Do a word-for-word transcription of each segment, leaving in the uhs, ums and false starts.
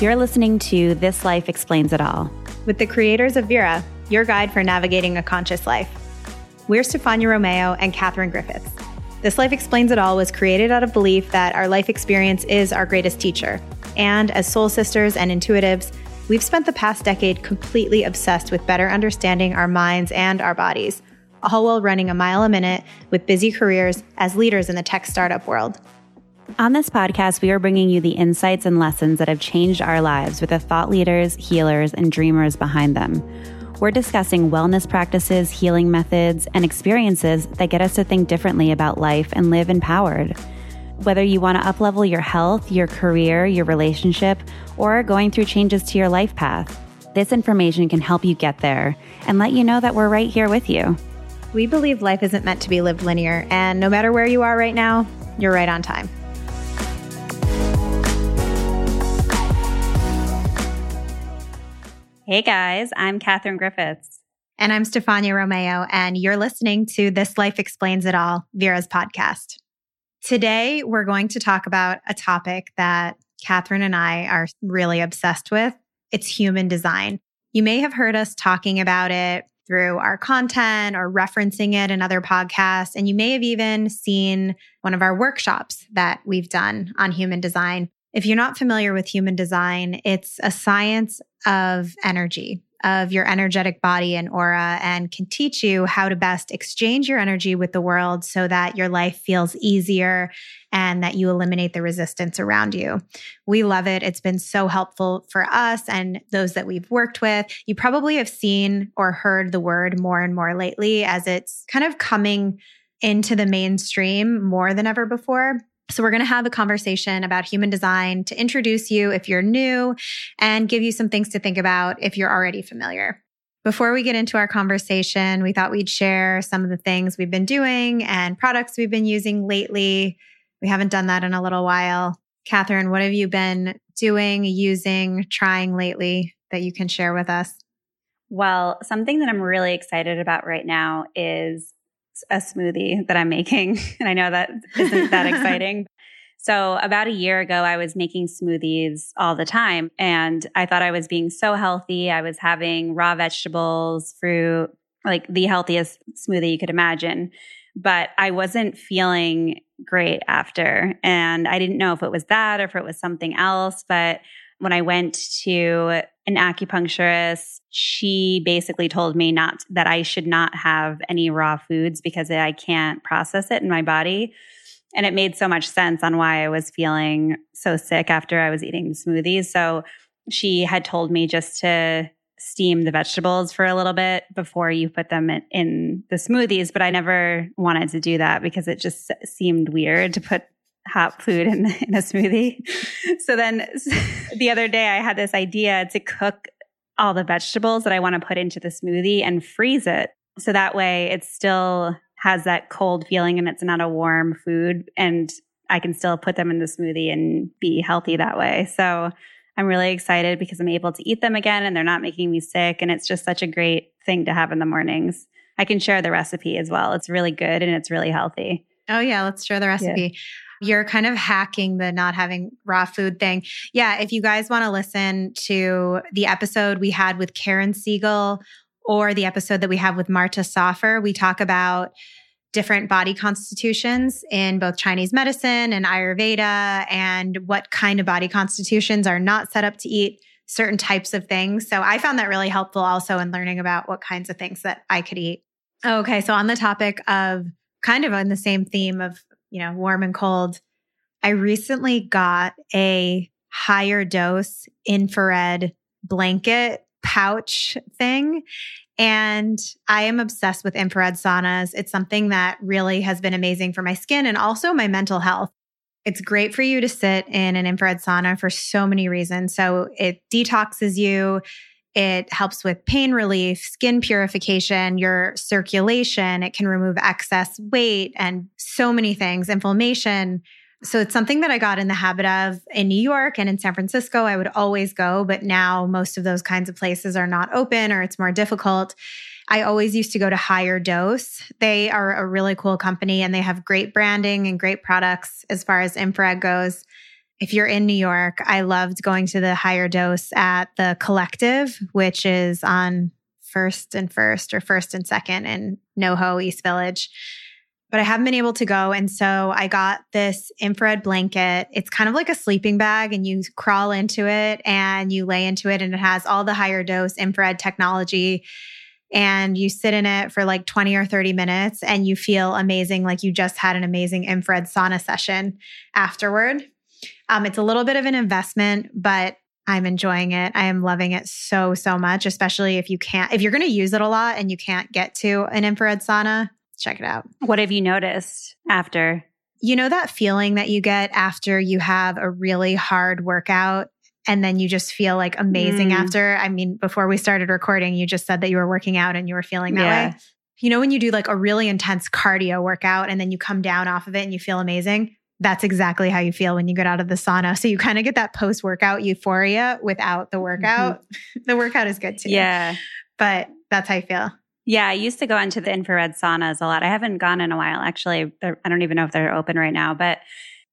You're listening to This Life Explains It All with the creators of Veera, your guide for navigating a conscious life. We're Stefania Romeo and Katherine Griffiths. This Life Explains It All was created out of belief that our life experience is our greatest teacher. And as soul sisters and intuitives, we've spent the past decade completely obsessed with better understanding our minds and our bodies, all while running a mile a minute with busy careers as leaders in the tech startup world. On this podcast, we are bringing you the insights and lessons that have changed our lives with the thought leaders, healers, and dreamers behind them. We're discussing wellness practices, healing methods, and experiences that get us to think differently about life and live empowered. Whether you want to uplevel your health, your career, your relationship, or are going through changes to your life path, this information can help you get there and let you know that we're right here with you. We believe life isn't meant to be lived linear, and no matter where you are right now, you're right on time. Hey guys, I'm Katherine Griffiths. And I'm Stefania Romeo, and you're listening to This Life Explains It All, Veera's podcast. Today, we're going to talk about a topic that Katherine and I are really obsessed with. It's human design. You may have heard us talking about it through our content or referencing it in other podcasts, and you may have even seen one of our workshops that we've done on human design. If you're not familiar with human design, it's a science of energy, of your energetic body and aura, and can teach you how to best exchange your energy with the world so that your life feels easier and that you eliminate the resistance around you. We love it. It's been so helpful for us and those that we've worked with. You probably have seen or heard the word more and more lately as it's kind of coming into the mainstream more than ever before. So we're going to have a conversation about human design to introduce you if you're new and give you some things to think about if you're already familiar. Before we get into our conversation, we thought we'd share some of the things we've been doing and products we've been using lately. We haven't done that in a little while. Katherine, what have you been doing, using, trying lately that you can share with us? Well, something that I'm really excited about right now is a smoothie that I'm making. And I know that isn't that exciting. So about a year ago, I was making smoothies all the time. And I thought I was being so healthy. I was having raw vegetables, fruit, like the healthiest smoothie you could imagine. But I wasn't feeling great after. And I didn't know if it was that or if it was something else. But when I went to an acupuncturist, she basically told me not that I should not have any raw foods because I can't process it in my body. And it made so much sense on why I was feeling so sick after I was eating smoothies. So she had told me just to steam the vegetables for a little bit before you put them in, in the smoothies. But I never wanted to do that because it just seemed weird to put hot food in, in a smoothie. So then the other day I had this idea to cook all the vegetables that I want to put into the smoothie and freeze it. So that way it still has that cold feeling and it's not a warm food and I can still put them in the smoothie and be healthy that way. So I'm really excited because I'm able to eat them again and they're not making me sick. And it's just such a great thing to have in the mornings. I can share the recipe as well. It's really good and it's really healthy. Oh yeah. Let's share the recipe. Yeah. You're kind of hacking the not having raw food thing. Yeah, if you guys want to listen to the episode we had with Karen Siegel or the episode that we have with Marta Soffer, we talk about different body constitutions in both Chinese medicine and Ayurveda and what kind of body constitutions are not set up to eat certain types of things. So I found that really helpful also in learning about what kinds of things that I could eat. Okay, so on the topic of kind of on the same theme of you know, warm and cold. I recently got a higher dose infrared blanket pouch thing. And I am obsessed with infrared saunas. It's something that really has been amazing for my skin and also my mental health. It's great for you to sit in an infrared sauna for so many reasons. So it detoxes you. It helps with pain relief, skin purification, your circulation. It can remove excess weight and so many things, inflammation. So it's something that I got in the habit of in New York and in San Francisco. I would always go, but now most of those kinds of places are not open or it's more difficult. I always used to go to Higher Dose. They are a really cool company and they have great branding and great products as far as infrared goes. If you're in New York, I loved going to the Higher Dose at the Collective, which is on First and First or First and Second in NoHo, East Village. But I haven't been able to go. And so I got this infrared blanket. It's kind of like a sleeping bag, and you crawl into it and you lay into it, and it has all the Higher Dose infrared technology. And you sit in it for like twenty or thirty minutes and you feel amazing, like you just had an amazing infrared sauna session afterward. Um, it's a little bit of an investment, but I'm enjoying it. I am loving it so, so much, especially if you can't, if you're going to use it a lot and you can't get to an infrared sauna. Check it out. What have you noticed after? You know that feeling that you get after you have a really hard workout and then you just feel like amazing mm. after? I mean, before we started recording, you just said that you were working out and you were feeling that yeah. way. You know when you do like a really intense cardio workout and then you come down off of it and you feel amazing? That's exactly how you feel when you get out of the sauna. So you kind of get that post-workout euphoria without the workout. Mm-hmm. The workout is good too. Yeah. But that's how I feel. Yeah, I used to go into the infrared saunas a lot. I haven't gone in a while, actually. I don't even know if they're open right now, but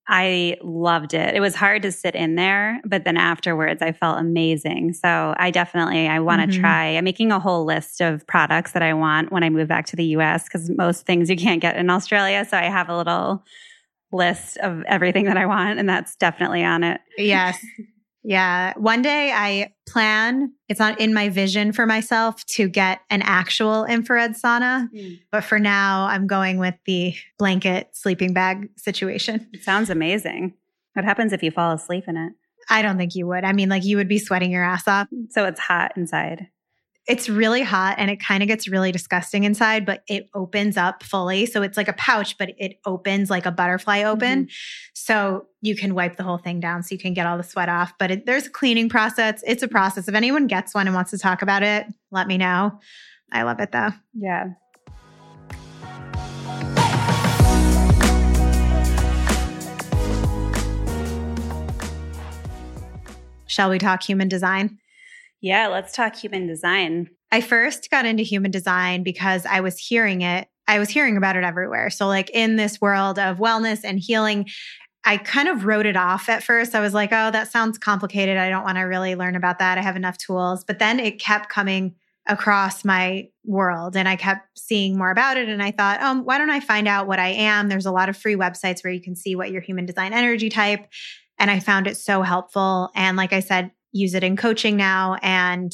I loved it. It was hard to sit in there, but then afterwards I felt amazing. So I definitely, I want to mm-hmm. try. I'm making a whole list of products that I want when I move back to the U S because most things you can't get in Australia. So I have a little list of everything that I want, and that's definitely on it. Yes. Yeah. One day I plan, it's not in my vision for myself to get an actual infrared sauna, mm. but for now I'm going with the blanket sleeping bag situation. It sounds amazing. What happens if you fall asleep in it? I don't think you would. I mean, like you would be sweating your ass off. So it's hot inside. It's really hot and it kind of gets really disgusting inside, but it opens up fully. So it's like a pouch, but it opens like a butterfly open. Mm-hmm. So you can wipe the whole thing down so you can get all the sweat off. But it, there's a cleaning process. It's a process. If anyone gets one and wants to talk about it, let me know. I love it though. Yeah. Shall we talk human design? Yeah, let's talk human design. I first got into human design because I was hearing it. I was hearing about it everywhere. So like in this world of wellness and healing, I kind of wrote it off at first. I was like, oh, that sounds complicated. I don't want to really learn about that. I have enough tools. But then it kept coming across my world and I kept seeing more about it. And I thought, um, why don't I find out what I am? There's a lot of free websites where you can see what your human design energy type. And I found it so helpful. And like I said, use it in coaching now, and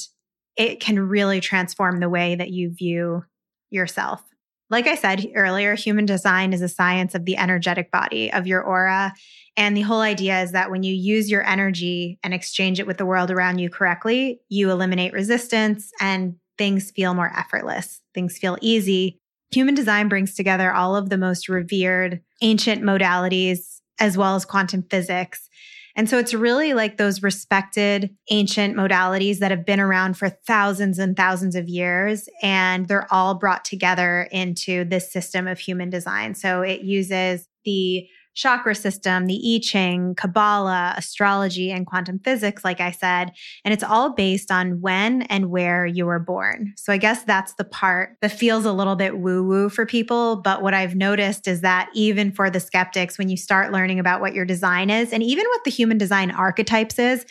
it can really transform the way that you view yourself. Like I said earlier, human design is a science of the energetic body, of your aura. And the whole idea is that when you use your energy and exchange it with the world around you correctly, you eliminate resistance and things feel more effortless. Things feel easy. Human design brings together all of the most revered ancient modalities as well as quantum physics. And so it's really like those respected ancient modalities that have been around for thousands and thousands of years, and they're all brought together into this system of human design. So it uses the chakra system, the I Ching, Kabbalah, astrology, and quantum physics, like I said, and it's all based on when and where you were born. So I guess that's the part that feels a little bit woo-woo for people, but what I've noticed is that even for the skeptics, when you start learning about what your design is, and even what the human design archetypes is,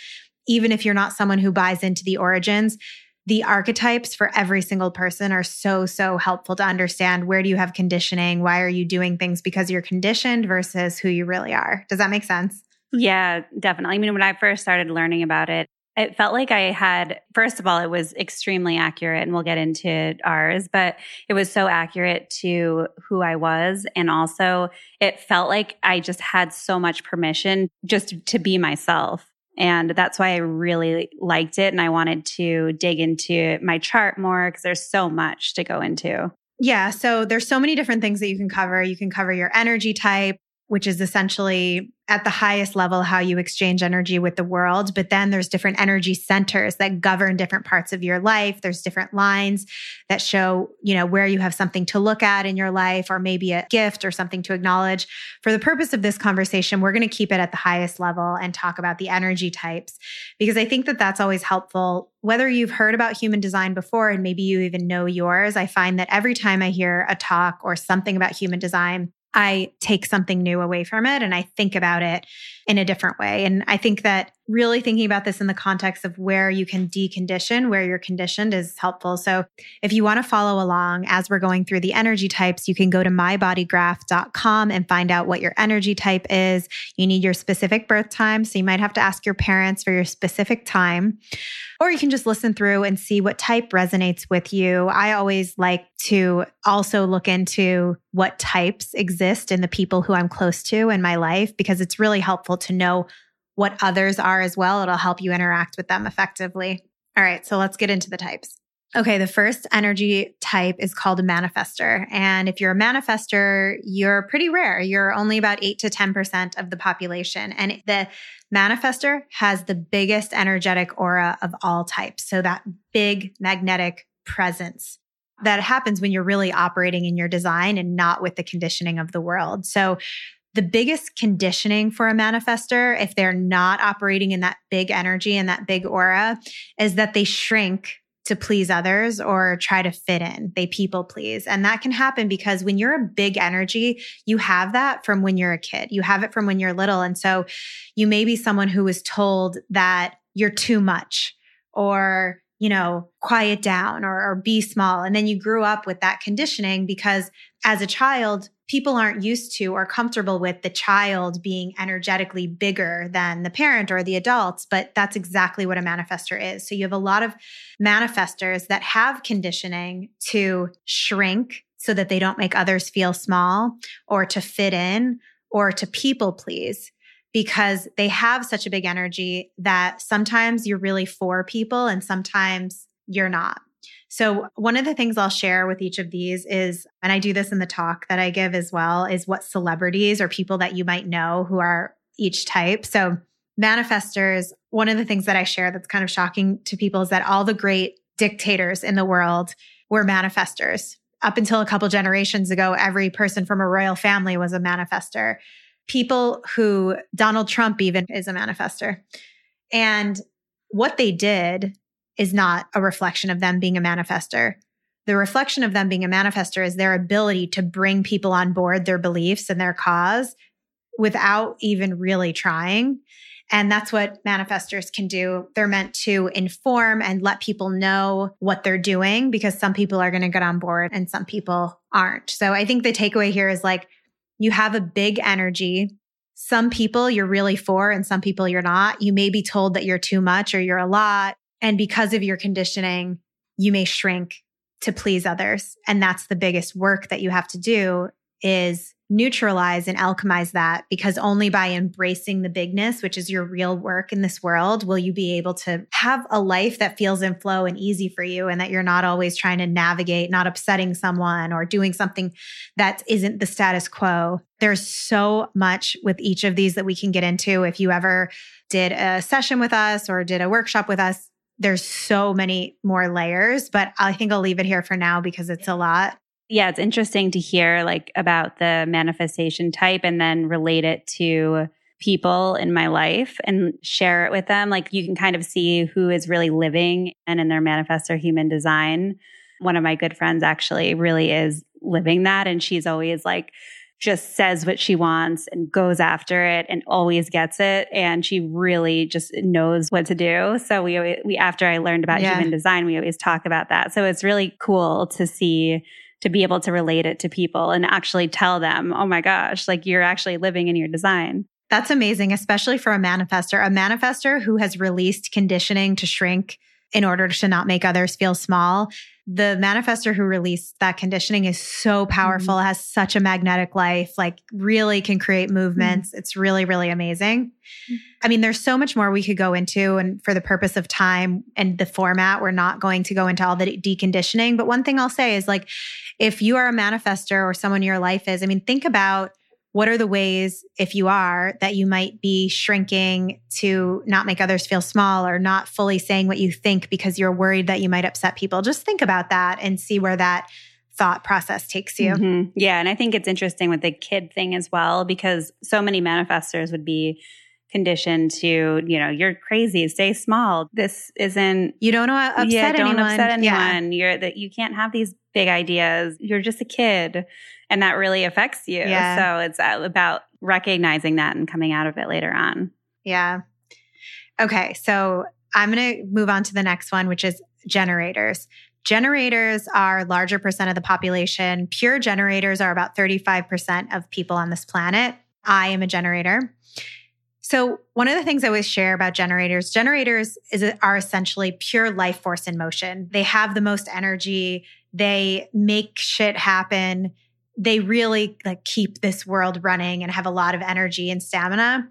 even if you're not someone who buys into the origins, the archetypes for every single person are so, so helpful to understand. Where do you have conditioning? Why are you doing things because you're conditioned versus who you really are? Does that make sense? Yeah, definitely. I mean, when I first started learning about it, it felt like I had, first of all, it was extremely accurate, and we'll get into ours, but it was so accurate to who I was. And also it felt like I just had so much permission just to be myself. And that's why I really liked it. And I wanted to dig into my chart more because there's so much to go into. Yeah. So there's so many different things that you can cover. You can cover your energy type, which is essentially at the highest level how you exchange energy with the world. But then there's different energy centers that govern different parts of your life. There's different lines that show, you know, where you have something to look at in your life, or maybe a gift or something to acknowledge. For the purpose of this conversation, we're going to keep it at the highest level and talk about the energy types, because I think that that's always helpful. Whether you've heard about human design before and maybe you even know yours, I find that every time I hear a talk or something about human design, I take something new away from it and I think about it in a different way. And I think that really thinking about this in the context of where you can decondition, where you're conditioned, is helpful. So if you want to follow along as we're going through the energy types, you can go to my body graph dot com and find out what your energy type is. You need your specific birth time, so you might have to ask your parents for your specific time. Or you can just listen through and see what type resonates with you. I always like to also look into what types exist in the people who I'm close to in my life, because it's really helpful to know what others are as well. It'll help you interact with them effectively. All right, so let's get into the types. Okay, the first energy type is called a manifestor. And if you're a manifestor, you're pretty rare. You're only about eight to ten percent of the population. And the manifestor has the biggest energetic aura of all types. So that big magnetic presence that happens when you're really operating in your design and not with the conditioning of the world. So the biggest conditioning for a manifestor, if they're not operating in that big energy and that big aura, is that they shrink to please others or try to fit in. They people please. And that can happen because when you're a big energy, you have that from when you're a kid. You have it from when you're little. And so you may be someone who was told that you're too much, or, you know, quiet down, or, or be small. And then you grew up with that conditioning because as a child, people aren't used to or comfortable with the child being energetically bigger than the parent or the adults, but that's exactly what a manifestor is. So you have a lot of manifestors that have conditioning to shrink so that they don't make others feel small, or to fit in, or to people please, because they have such a big energy that sometimes you're really for people and sometimes you're not. So one of the things I'll share with each of these is, and I do this in the talk that I give as well, is what celebrities or people that you might know who are each type. So manifestors, one of the things that I share that's kind of shocking to people is that all the great dictators in the world were manifestors. Up until a couple generations ago, every person from a royal family was a manifestor. People who, Donald Trump even is a manifestor. And what they did is not a reflection of them being a manifestor. The reflection of them being a manifestor is their ability to bring people on board their beliefs and their cause without even really trying. And that's what manifestors can do. They're meant to inform and let people know what they're doing, because some people are going to get on board and some people aren't. So I think the takeaway here is, like, you have a big energy. Some people you're really for and some people you're not. You may be told that you're too much or you're a lot. And because of your conditioning, you may shrink to please others. And that's the biggest work that you have to do, is neutralize and alchemize that, because only by embracing the bigness, which is your real work in this world, will you be able to have a life that feels in flow and easy for you, and that you're not always trying to navigate, not upsetting someone or doing something that isn't the status quo. There's so much with each of these that we can get into. If you ever did a session with us or did a workshop with us, there's so many more layers, but I think I'll leave it here for now because it's a lot. Yeah, it's interesting to hear, like, about the manifestation type and then relate it to people in my life and share it with them. Like, you can kind of see who is really living and in their manifestor human design. One of my good friends actually really is living that, and she's always, like, just says what she wants and goes after it and always gets it. And she really just knows what to do. So we, we after I learned about yeah. human design, we always talk about that. So it's really cool to see, to be able to relate it to people and actually tell them, oh my gosh, like, you're actually living in your design. That's amazing, especially for a manifestor. A manifestor who has released conditioning to shrink in order to not make others feel small. The manifestor who released that conditioning is so powerful, mm-hmm. has such a magnetic life, like, really can create movements. Mm-hmm. It's really, really amazing. Mm-hmm. I mean, there's so much more we could go into, and for the purpose of time and the format, we're not going to go into all the deconditioning. But one thing I'll say is, like, if you are a manifestor or someone in your life is, I mean, think about, what are the ways, if you are, that you might be shrinking to not make others feel small, or not fully saying what you think because you're worried that you might upset people? Just think about that and see where that thought process takes you. Mm-hmm. Yeah. And I think it's interesting with the kid thing as well, because so many manifestors would be conditioned to, you know, you're crazy, stay small. This isn't, you don't upset yeah, don't anyone. upset anyone. Yeah. You're that you can't have these big ideas. You're just a kid, and that really affects you. Yeah. So it's about recognizing that and coming out of it later on. Yeah. Okay. So I'm going to move on to the next one, which is generators. Generators are larger percent of the population. Pure generators are about thirty-five percent of people on this planet. I am a generator. So one of the things I always share about generators, generators is, are essentially pure life force in motion. They have the most energy. They make shit happen. They really like keep this world running and have a lot of energy and stamina.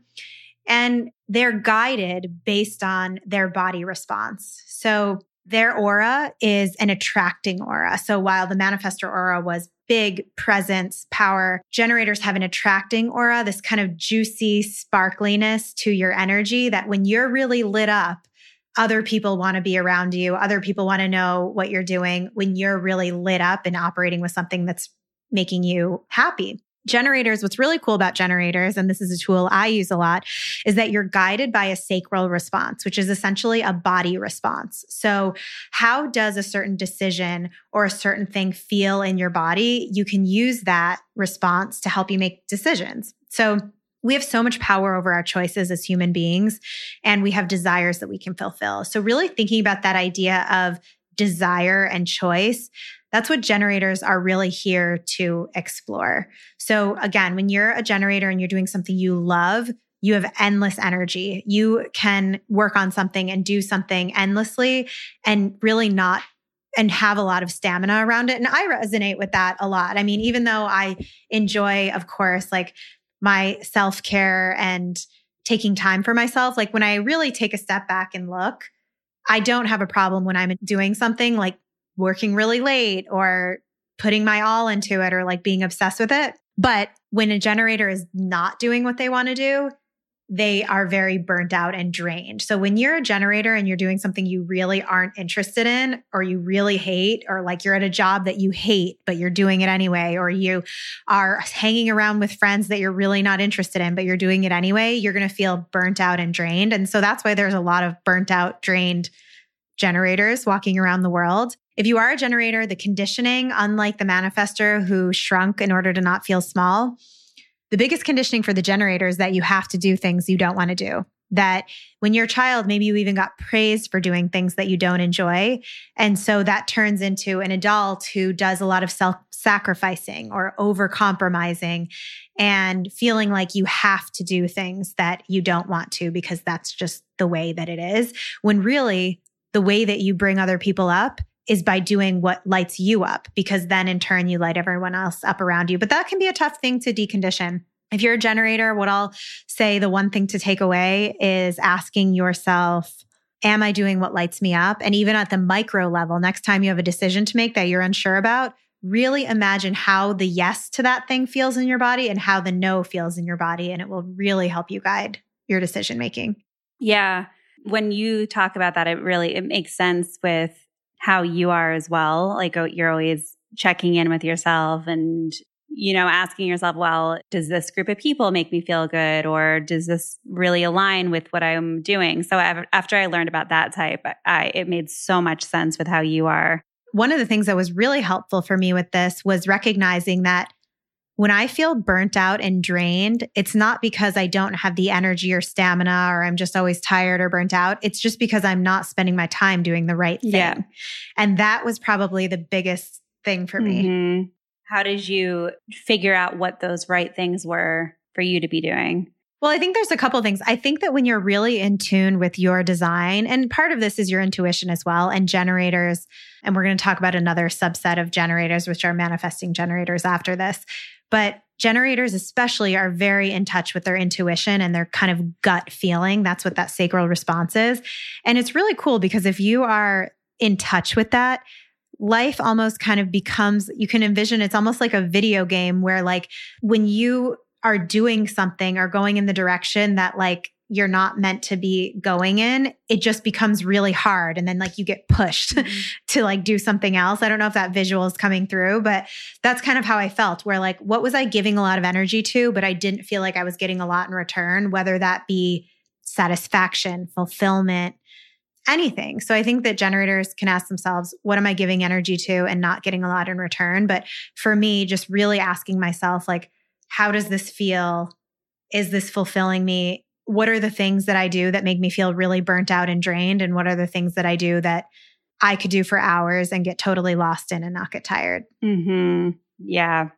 And they're guided based on their body response. So their aura is an attracting aura. So while the manifestor aura was big presence, power, generators have an attracting aura, this kind of juicy sparkliness to your energy that when you're really lit up, other people want to be around you. Other people want to know what you're doing when you're really lit up and operating with something that's making you happy. Generators, what's really cool about generators, and this is a tool I use a lot, is that you're guided by a sacral response, which is essentially a body response. So how does a certain decision or a certain thing feel in your body? You can use that response to help you make decisions. So we have so much power over our choices as human beings, and we have desires that we can fulfill. So really thinking about that idea of desire and choice, that's what generators are really here to explore. So again, when you're a generator and you're doing something you love, you have endless energy. You can work on something and do something endlessly and really not, and have a lot of stamina around it. And I resonate with that a lot. I mean, even though I enjoy, of course, like my self-care and taking time for myself, like when I really take a step back and look, I don't have a problem when I'm doing something like working really late or putting my all into it or like being obsessed with it. But when a generator is not doing what they want to do, they are very burnt out and drained. So when you're a generator and you're doing something you really aren't interested in, or you really hate, or like you're at a job that you hate, but you're doing it anyway, or you are hanging around with friends that you're really not interested in, but you're doing it anyway, you're going to feel burnt out and drained. And so that's why there's a lot of burnt out, drained generators walking around the world. If you are a generator, the conditioning, unlike the manifestor who shrunk in order to not feel small, the biggest conditioning for the generator is that you have to do things you don't want to do. That when you're a child, maybe you even got praised for doing things that you don't enjoy. And so that turns into an adult who does a lot of self-sacrificing or over-compromising and feeling like you have to do things that you don't want to because that's just the way that it is. When really, the way that you bring other people up is by doing what lights you up, because then in turn you light everyone else up around you. But that can be a tough thing to decondition. If you're a generator, what I'll say the one thing to take away is asking yourself, am I doing what lights me up? And even at the micro level, next time you have a decision to make that you're unsure about, really imagine how the yes to that thing feels in your body and how the no feels in your body. And it will really help you guide your decision making. Yeah. When you talk about that, it really, it makes sense with how you are as well. Like you're always checking in with yourself and, you know, asking yourself, well, does this group of people make me feel good? Or does this really align with what I'm doing? So after I learned about that type, I, it made so much sense with how you are. One of the things that was really helpful for me with this was recognizing that when I feel burnt out and drained, it's not because I don't have the energy or stamina, or I'm just always tired or burnt out. It's just because I'm not spending my time doing the right thing. Yeah. And that was probably the biggest thing for me. Mm-hmm. How did you figure out what those right things were for you to be doing? Well, I think there's a couple of things. I think that when you're really in tune with your design, and part of this is your intuition as well, and generators, and we're going to talk about another subset of generators, which are manifesting generators after this. But generators especially are very in touch with their intuition and their kind of gut feeling. That's what that sacral response is. And it's really cool because if you are in touch with that, life almost kind of becomes, you can envision it's almost like a video game where like when you are doing something or going in the direction that like you're not meant to be going in, it just becomes really hard. And then like you get pushed to like do something else. I don't know if that visual is coming through, but that's kind of how I felt, where like, what was I giving a lot of energy to, but I didn't feel like I was getting a lot in return, whether that be satisfaction, fulfillment, anything. So I think that generators can ask themselves, what am I giving energy to and not getting a lot in return? But for me, just really asking myself, like, how does this feel? Is this fulfilling me? What are the things that I do that make me feel really burnt out and drained? And what are the things that I do that I could do for hours and get totally lost in and not get tired? Mm-hmm. Yeah.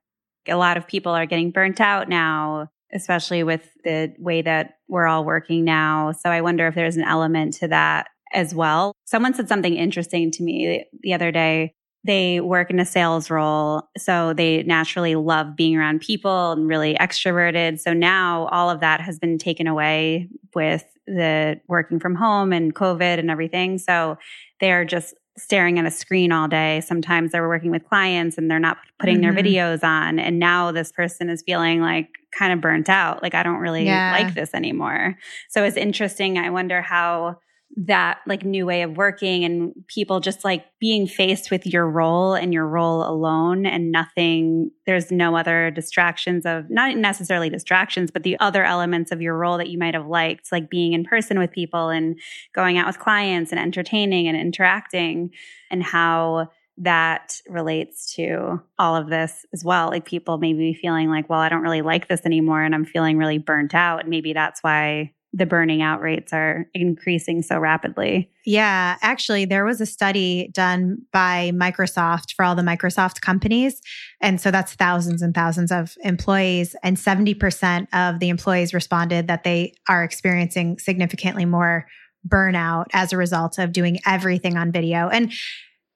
A lot of people are getting burnt out now, especially with the way that we're all working now. So I wonder if there's an element to that as well. Someone said something interesting to me the other day. They work in a sales role, so they naturally love being around people and really extroverted. So now all of that has been taken away with the working from home and COVID and everything. So they're just staring at a screen all day. Sometimes they're working with clients and they're not putting mm-hmm. their videos on. And now this person is feeling like kind of burnt out. Like, I don't really yeah. like this anymore. So it's interesting. I wonder how that like new way of working and people just like being faced with your role and your role alone and nothing, there's no other distractions of, not necessarily distractions, but the other elements of your role that you might have liked, like being in person with people and going out with clients and entertaining and interacting, and how that relates to all of this as well. Like people maybe feeling like, well, I don't really like this anymore and I'm feeling really burnt out. And maybe that's why the burning out rates are increasing so rapidly. Yeah. Actually, there was a study done by Microsoft for all the Microsoft companies. And so that's thousands and thousands of employees. And seventy percent of the employees responded that they are experiencing significantly more burnout as a result of doing everything on video. And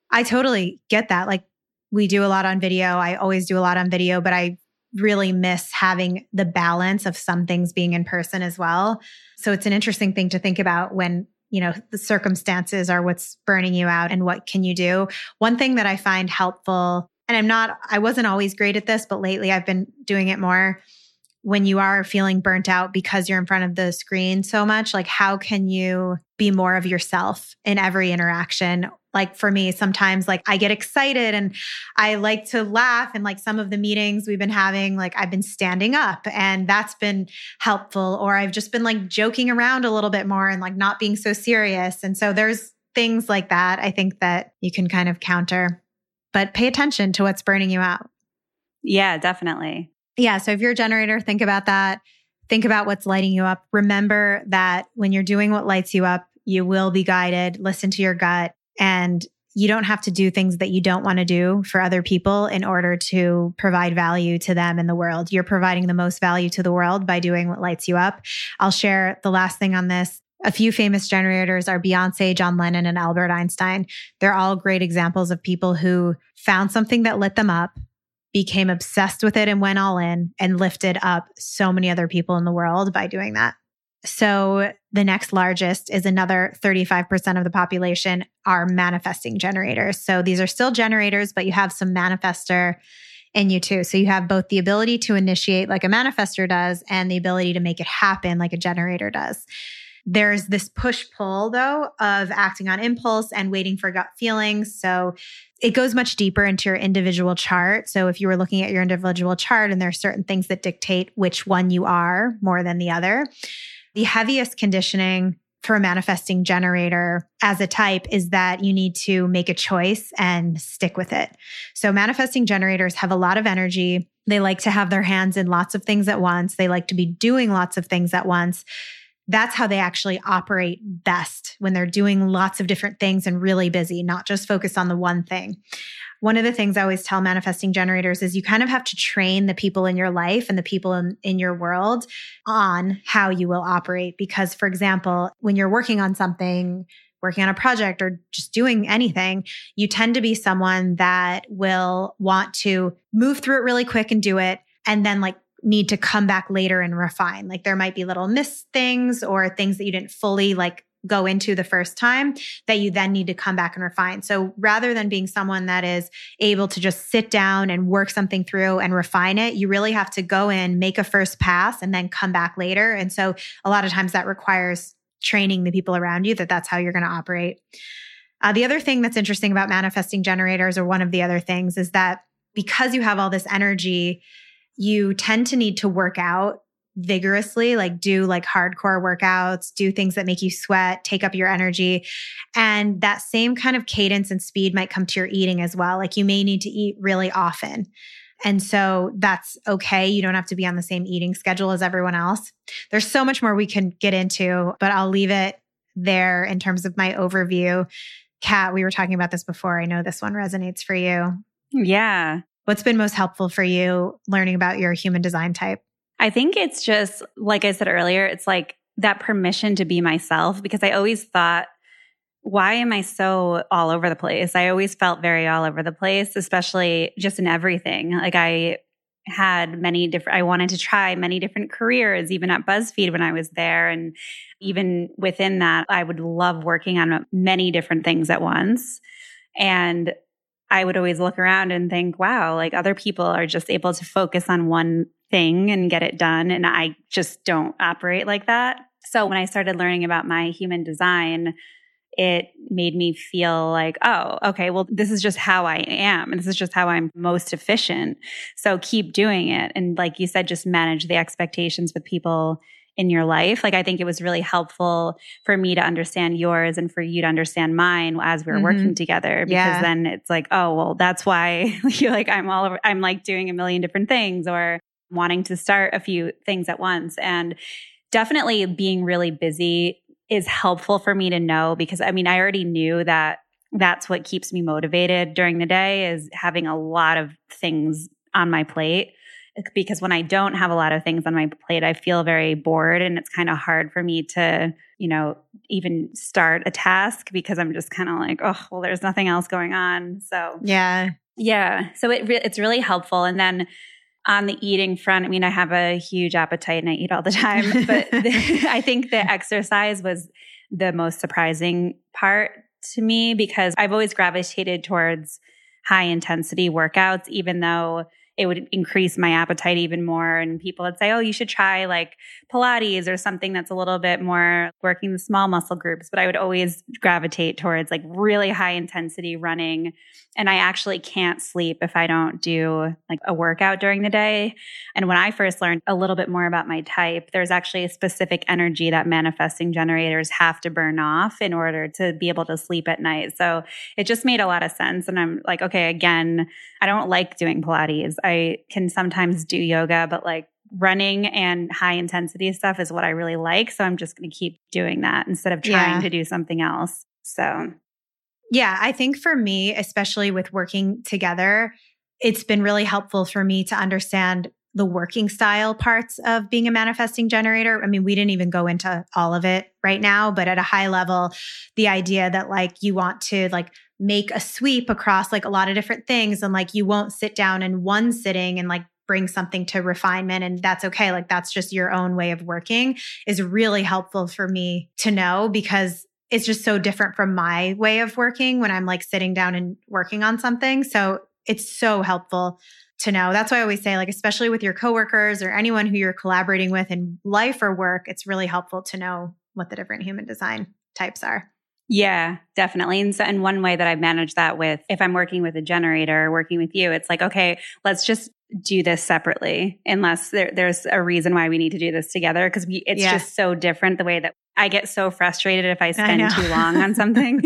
I totally get that. Like, we do a lot on video. I always do a lot on video, but I really miss having the balance of some things being in person as well. So it's an interesting thing to think about when, you know, the circumstances are what's burning you out and what can you do. One thing that I find helpful, and I'm not, I wasn't always great at this, but lately I've been doing it more, when you are feeling burnt out because you're in front of the screen so much, like how can you be more of yourself in every interaction? Like for me, sometimes like I get excited and I like to laugh, and like some of the meetings we've been having, like I've been standing up and that's been helpful, or I've just been like joking around a little bit more and like not being so serious. And so there's things like that I think that you can kind of counter, but pay attention to what's burning you out. Yeah, definitely. Yeah. So if you're a generator, think about that. Think about what's lighting you up. Remember that when you're doing what lights you up, you will be guided. Listen to your gut. And you don't have to do things that you don't want to do for other people in order to provide value to them in the world. You're providing the most value to the world by doing what lights you up. I'll share the last thing on this. A few famous generators are Beyonce, John Lennon, and Albert Einstein. They're all great examples of people who found something that lit them up, became obsessed with it and went all in, and lifted up so many other people in the world by doing that. So the next largest is another thirty-five percent of the population are manifesting generators. So these are still generators, but you have some manifestor in you too. So you have both the ability to initiate like a manifestor does and the ability to make it happen like a generator does. There's this push-pull though of acting on impulse and waiting for gut feelings. So it goes much deeper into your individual chart. So if you were looking at your individual chart and there are certain things that dictate which one you are more than the other. The heaviest conditioning for a manifesting generator as a type is that you need to make a choice and stick with it. So manifesting generators have a lot of energy. They like to have their hands in lots of things at once. They like to be doing lots of things at once. That's how they actually operate best, when they're doing lots of different things and really busy, not just focused on the one thing. One of the things I always tell manifesting generators is you kind of have to train the people in your life and the people in, in your world on how you will operate. Because, for example, when you're working on something, working on a project or just doing anything, you tend to be someone that will want to move through it really quick and do it, and then like need to come back later and refine. Like there might be little missed things or things that you didn't fully like go into the first time that you then need to come back and refine. So rather than being someone that is able to just sit down and work something through and refine it, you really have to go in, make a first pass, and then come back later. And so a lot of times that requires training the people around you that that's how you're going to operate. Uh, the other thing that's interesting about manifesting generators, or one of the other things, is that because you have all this energy, you tend to need to work out vigorously, like do like hardcore workouts, do things that make you sweat, take up your energy. And that same kind of cadence and speed might come to your eating as well. Like you may need to eat really often. And so that's okay. You don't have to be on the same eating schedule as everyone else. There's so much more we can get into, but I'll leave it there in terms of my overview. Kat, we were talking about this before. I know this one resonates for you. Yeah. What's been most helpful for you learning about your human design type? I think it's just, like I said earlier, it's like that permission to be myself, because I always thought, why am I so all over the place? I always felt very all over the place, especially just in everything. Like I had many different, I wanted to try many different careers, even at BuzzFeed when I was there. And even within that, I would love working on many different things at once. And I would always look around and think, wow, like other people are just able to focus on one thing and get it done. And I just don't operate like that. So when I started learning about my human design, it made me feel like, oh, okay, well, this is just how I am. And this is just how I'm most efficient. So keep doing it. And like you said, just manage the expectations with people in your life. Like I think it was really helpful for me to understand yours and for you to understand mine as we were mm-hmm. working together, because yeah. then it's like, oh, well, that's why you're like, I'm all over, I'm like doing a million different things or wanting to start a few things at once. And definitely being really busy is helpful for me to know, because I mean, I already knew that that's what keeps me motivated during the day, is having a lot of things on my plate. Because when I don't have a lot of things on my plate, I feel very bored, and it's kind of hard for me to, you know, even start a task, because I'm just kind of like, oh, well, there's nothing else going on. So yeah, yeah. So it re- it's really helpful. And then on the eating front, I mean, I have a huge appetite and I eat all the time, but the, I think the exercise was the most surprising part to me, because I've always gravitated towards high intensity workouts, even though it would increase my appetite even more. And people would say, oh, you should try like Pilates or something that's a little bit more working the small muscle groups. But I would always gravitate towards like really high intensity running. And I actually can't sleep if I don't do like a workout during the day. And when I first learned a little bit more about my type, there's actually a specific energy that manifesting generators have to burn off in order to be able to sleep at night. So it just made a lot of sense. And I'm like, okay, again, I don't like doing Pilates. I can sometimes do yoga, but like running and high intensity stuff is what I really like. So I'm just going to keep doing that instead of trying yeah. to do something else. So yeah, I think for me, especially with working together, it's been really helpful for me to understand the working style parts of being a manifesting generator. I mean, we didn't even go into all of it right now, but at a high level, the idea that like you want to like make a sweep across like a lot of different things, and like you won't sit down in one sitting and like bring something to refinement, and that's okay. Like that's just your own way of working, is really helpful for me to know, because it's just so different from my way of working when I'm like sitting down and working on something. So it's so helpful to know. That's why I always say, like, especially with your coworkers or anyone who you're collaborating with in life or work, it's really helpful to know what the different human design types are. Yeah, definitely. And so, and one way that I manage that with, if I'm working with a generator or working with you, it's like, okay, let's just do this separately, unless there, there's a reason why we need to do this together. Because we, it's yeah. just so different the way that I get so frustrated if I spend I too long on something.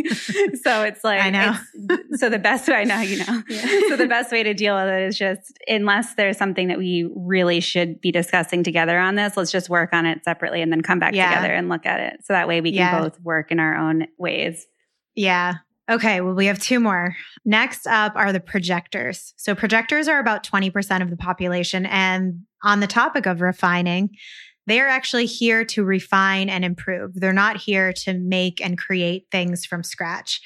So it's like, I know. It's, so the best way I know, you know, yeah. so the best way to deal with it is just, unless there's something that we really should be discussing together on this, let's just work on it separately and then come back yeah. together and look at it. So that way we can yeah. both work in our own ways. Yeah. Okay. Well, we have two more. Next up are the projectors. So projectors are about twenty percent of the population. And on the topic of refining, they are actually here to refine and improve. They're not here to make and create things from scratch.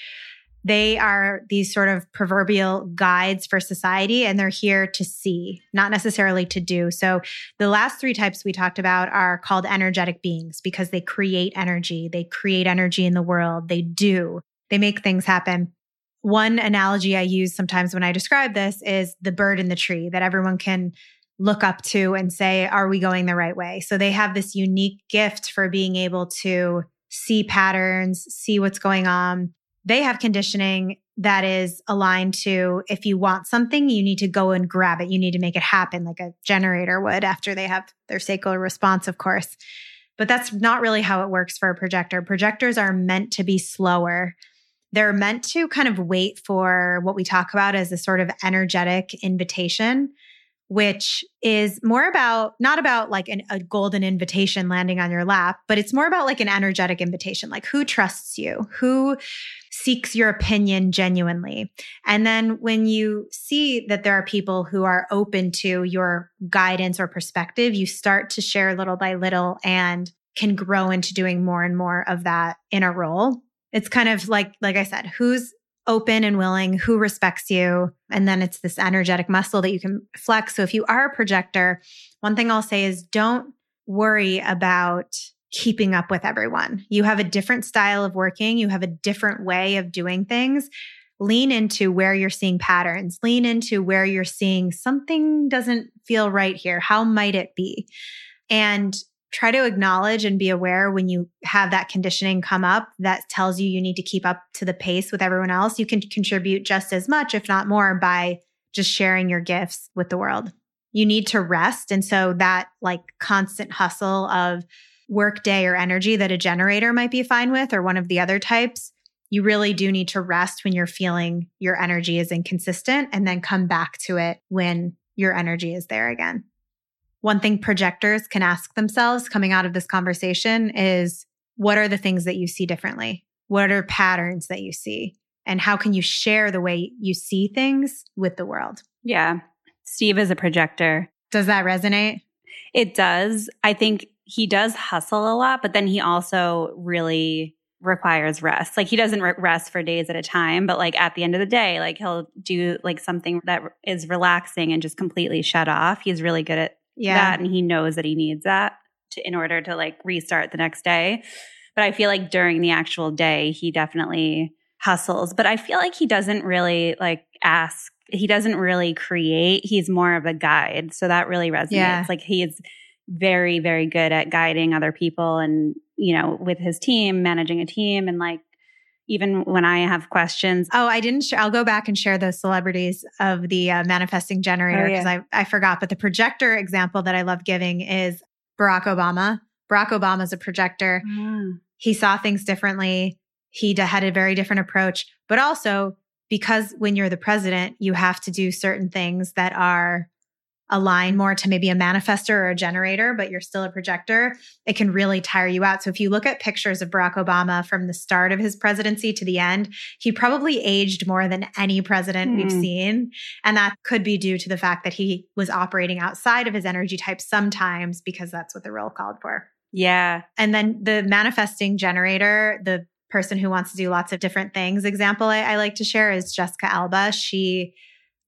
They are these sort of proverbial guides for society, and they're here to see, not necessarily to do. So the last three types we talked about are called energetic beings because they create energy. They create energy in the world. They do. They make things happen. One analogy I use sometimes when I describe this is the bird in the tree that everyone can look up to and say, are we going the right way? So they have this unique gift for being able to see patterns, see what's going on. They have conditioning that is aligned to, if you want something, you need to go and grab it. You need to make it happen like a generator would after they have their sacral response, of course. But that's not really how it works for a projector. Projectors are meant to be slower. They're meant to kind of wait for what we talk about as a sort of energetic invitation, which is more about, not about like an, a golden invitation landing on your lap, but it's more about like an energetic invitation, like who trusts you, who seeks your opinion genuinely. And then when you see that there are people who are open to your guidance or perspective, you start to share little by little and can grow into doing more and more of that in a role. It's kind of like, like I said, who's open and willing, who respects you. And then it's this energetic muscle that you can flex. So if you are a projector, one thing I'll say is don't worry about keeping up with everyone. You have a different style of working. You have a different way of doing things. Lean into where you're seeing patterns. Lean into where you're seeing something doesn't feel right here. How might it be? And try to acknowledge and be aware when you have that conditioning come up that tells you you need to keep up to the pace with everyone else. You can contribute just as much, if not more, by just sharing your gifts with the world. You need to rest. And so that like constant hustle of work day or energy that a generator might be fine with or one of the other types, you really do need to rest when you're feeling your energy is inconsistent and then come back to it when your energy is there again. One thing projectors can ask themselves coming out of this conversation is, what are the things that you see differently? What are patterns that you see? And how can you share the way you see things with the world? Yeah. Steve is a projector. Does that resonate? It does. I think he does hustle a lot, but then he also really requires rest. Like he doesn't rest for days at a time, but like at the end of the day, like he'll do like something that is relaxing and just completely shut off. He's really good at Yeah. that, and he knows that he needs that to, in order to like restart the next day. But I feel like during the actual day, he definitely hustles. But I feel like he doesn't really like ask. He doesn't really create. He's more of a guide. So that really resonates. Yeah. Like he is very, very good at guiding other people and, you know, with his team, managing a team and like, even when I have questions. Oh, I didn't. Sh- I'll go back and share those celebrities of the uh, Manifesting Generator because oh, yeah. I, I forgot. But the projector example that I love giving is Barack Obama. Barack Obama's a projector. Mm. He saw things differently. He d- had a very different approach. But also because when you're the president, you have to do certain things that are aligned more to maybe a manifestor or a generator, but you're still a projector, it can really tire you out. So if you look at pictures of Barack Obama from the start of his presidency to the end, he probably aged more than any president mm. we've seen. And that could be due to the fact that he was operating outside of his energy type sometimes because that's what the role called for. Yeah. And then the manifesting generator, the person who wants to do lots of different things example I, I like to share is Jessica Alba. She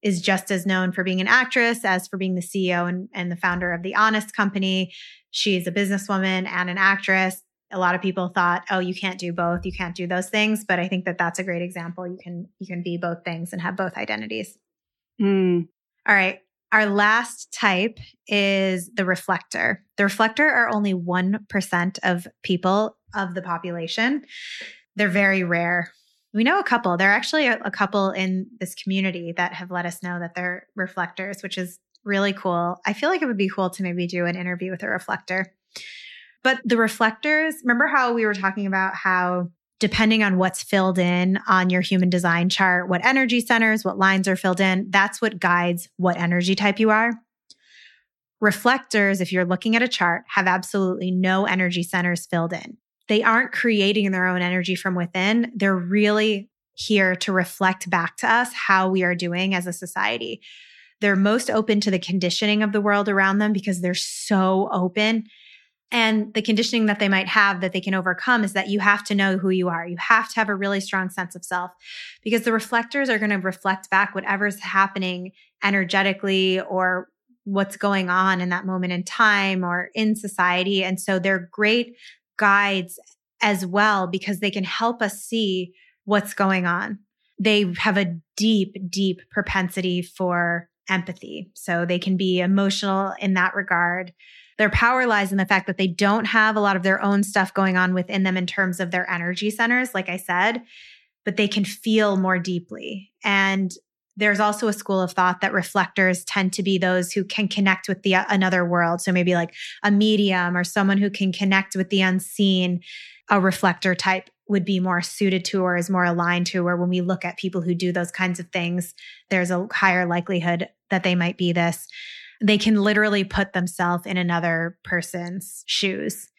is just as known for being an actress as for being the C E O and, and the founder of The Honest Company. She's a businesswoman and an actress. A lot of people thought, oh, you can't do both. You can't do those things. But I think that that's a great example. You can you can be both things and have both identities. Mm. All right. Our last type is the reflector. The reflector are only one percent of people of the population. They're very rare. We know a couple. There are actually a, a couple in this community that have let us know that they're reflectors, which is really cool. I feel like it would be cool to maybe do an interview with a reflector. But the reflectors, remember how we were talking about how depending on what's filled in on your human design chart, what energy centers, what lines are filled in, that's what guides what energy type you are. Reflectors, if you're looking at a chart, have absolutely no energy centers filled in. They aren't creating their own energy from within. They're really here to reflect back to us how we are doing as a society. They're most open to the conditioning of the world around them because they're so open. And the conditioning that they might have that they can overcome is that you have to know who you are. You have to have a really strong sense of self, because the reflectors are going to reflect back whatever's happening energetically or what's going on in that moment in time or in society. And so they're great guides as well, because they can help us see what's going on. They have a deep, deep propensity for empathy. So they can be emotional in that regard. Their power lies in the fact that they don't have a lot of their own stuff going on within them in terms of their energy centers, like I said, but they can feel more deeply. And there's also a school of thought that reflectors tend to be those who can connect with the another world. So maybe like a medium or someone who can connect with the unseen, a reflector type would be more suited to or is more aligned to, or when we look at people who do those kinds of things, there's a higher likelihood that they might be this. They can literally put themselves in another person's shoes,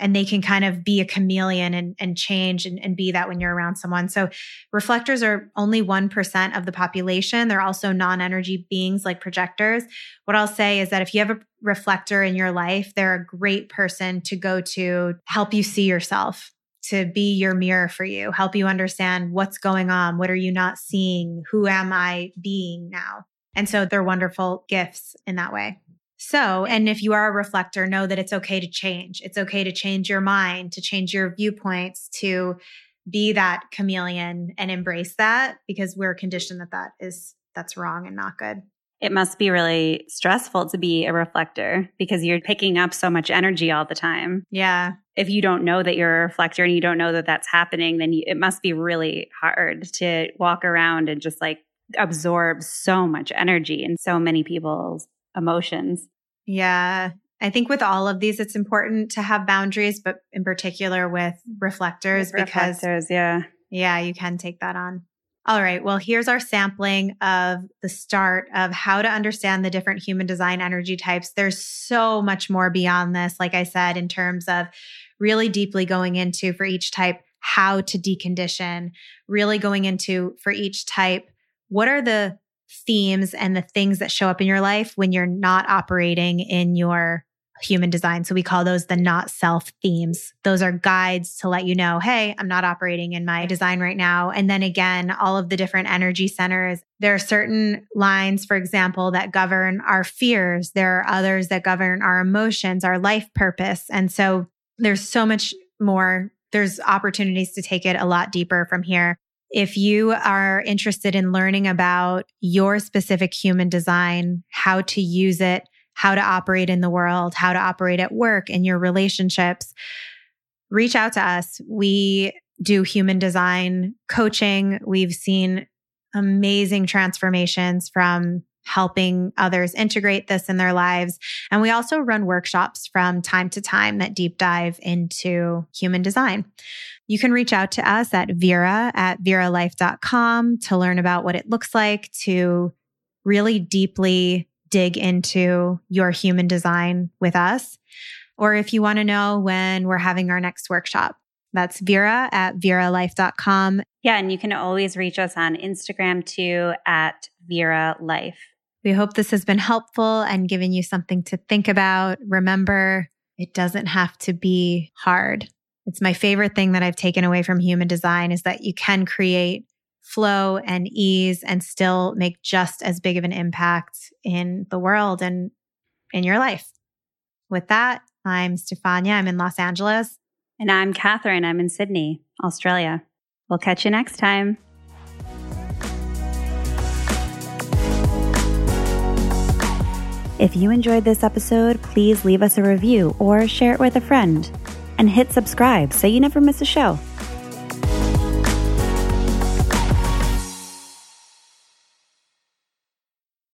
and they can kind of be a chameleon and, and change and, and be that when you're around someone. So reflectors are only one percent of the population. They're also non-energy beings like projectors. What I'll say is that if you have a reflector in your life, they're a great person to go to help you see yourself, to be your mirror for you, help you understand what's going on, what are you not seeing, who am I being now? And so they're wonderful gifts in that way. So, and if you are a reflector, know that it's okay to change. It's okay to change your mind, to change your viewpoints, to be that chameleon and embrace that, because we're conditioned that that is, that's wrong and not good. It must be really stressful to be a reflector, because you're picking up so much energy all the time. Yeah. If you don't know that you're a reflector and you don't know that that's happening, then you, it must be really hard to walk around and just like absorb so much energy and so many people's emotions. Yeah. I think with all of these, it's important to have boundaries, but in particular with reflectors, with because reflectors, yeah. Yeah, you can take that on. All right. Well, here's our sampling of the start of how to understand the different human design energy types. There's so much more beyond this, like I said, in terms of really deeply going into for each type how to decondition, really going into for each type what are the themes and the things that show up in your life when you're not operating in your human design. So we call those the not self themes. Those are guides to let you know, hey, I'm not operating in my design right now. And then again, all of the different energy centers. There are certain lines, for example, that govern our fears. There are others that govern our emotions, our life purpose. And so there's so much more. There's opportunities to take it a lot deeper from here. If you are interested in learning about your specific human design, how to use it, how to operate in the world, how to operate at work and your relationships, reach out to us. We do human design coaching. We've seen amazing transformations from helping others integrate this in their lives. And we also run workshops from time to time that deep dive into human design. You can reach out to us at Veera at Veera Life dot com to learn about what it looks like to really deeply dig into your human design with us, or if you want to know when we're having our next workshop. That's Veera at Veera Life dot com. Yeah, and you can always reach us on Instagram too at VeeraLife. We hope this has been helpful and given you something to think about. Remember, it doesn't have to be hard. It's my favorite thing that I've taken away from human design is that you can create flow and ease and still make just as big of an impact in the world and in your life. With that, I'm Stefania. I'm in Los Angeles. And I'm Katherine. I'm in Sydney, Australia. We'll catch you next time. If you enjoyed this episode, please leave us a review or share it with a friend. And hit subscribe so you never miss a show.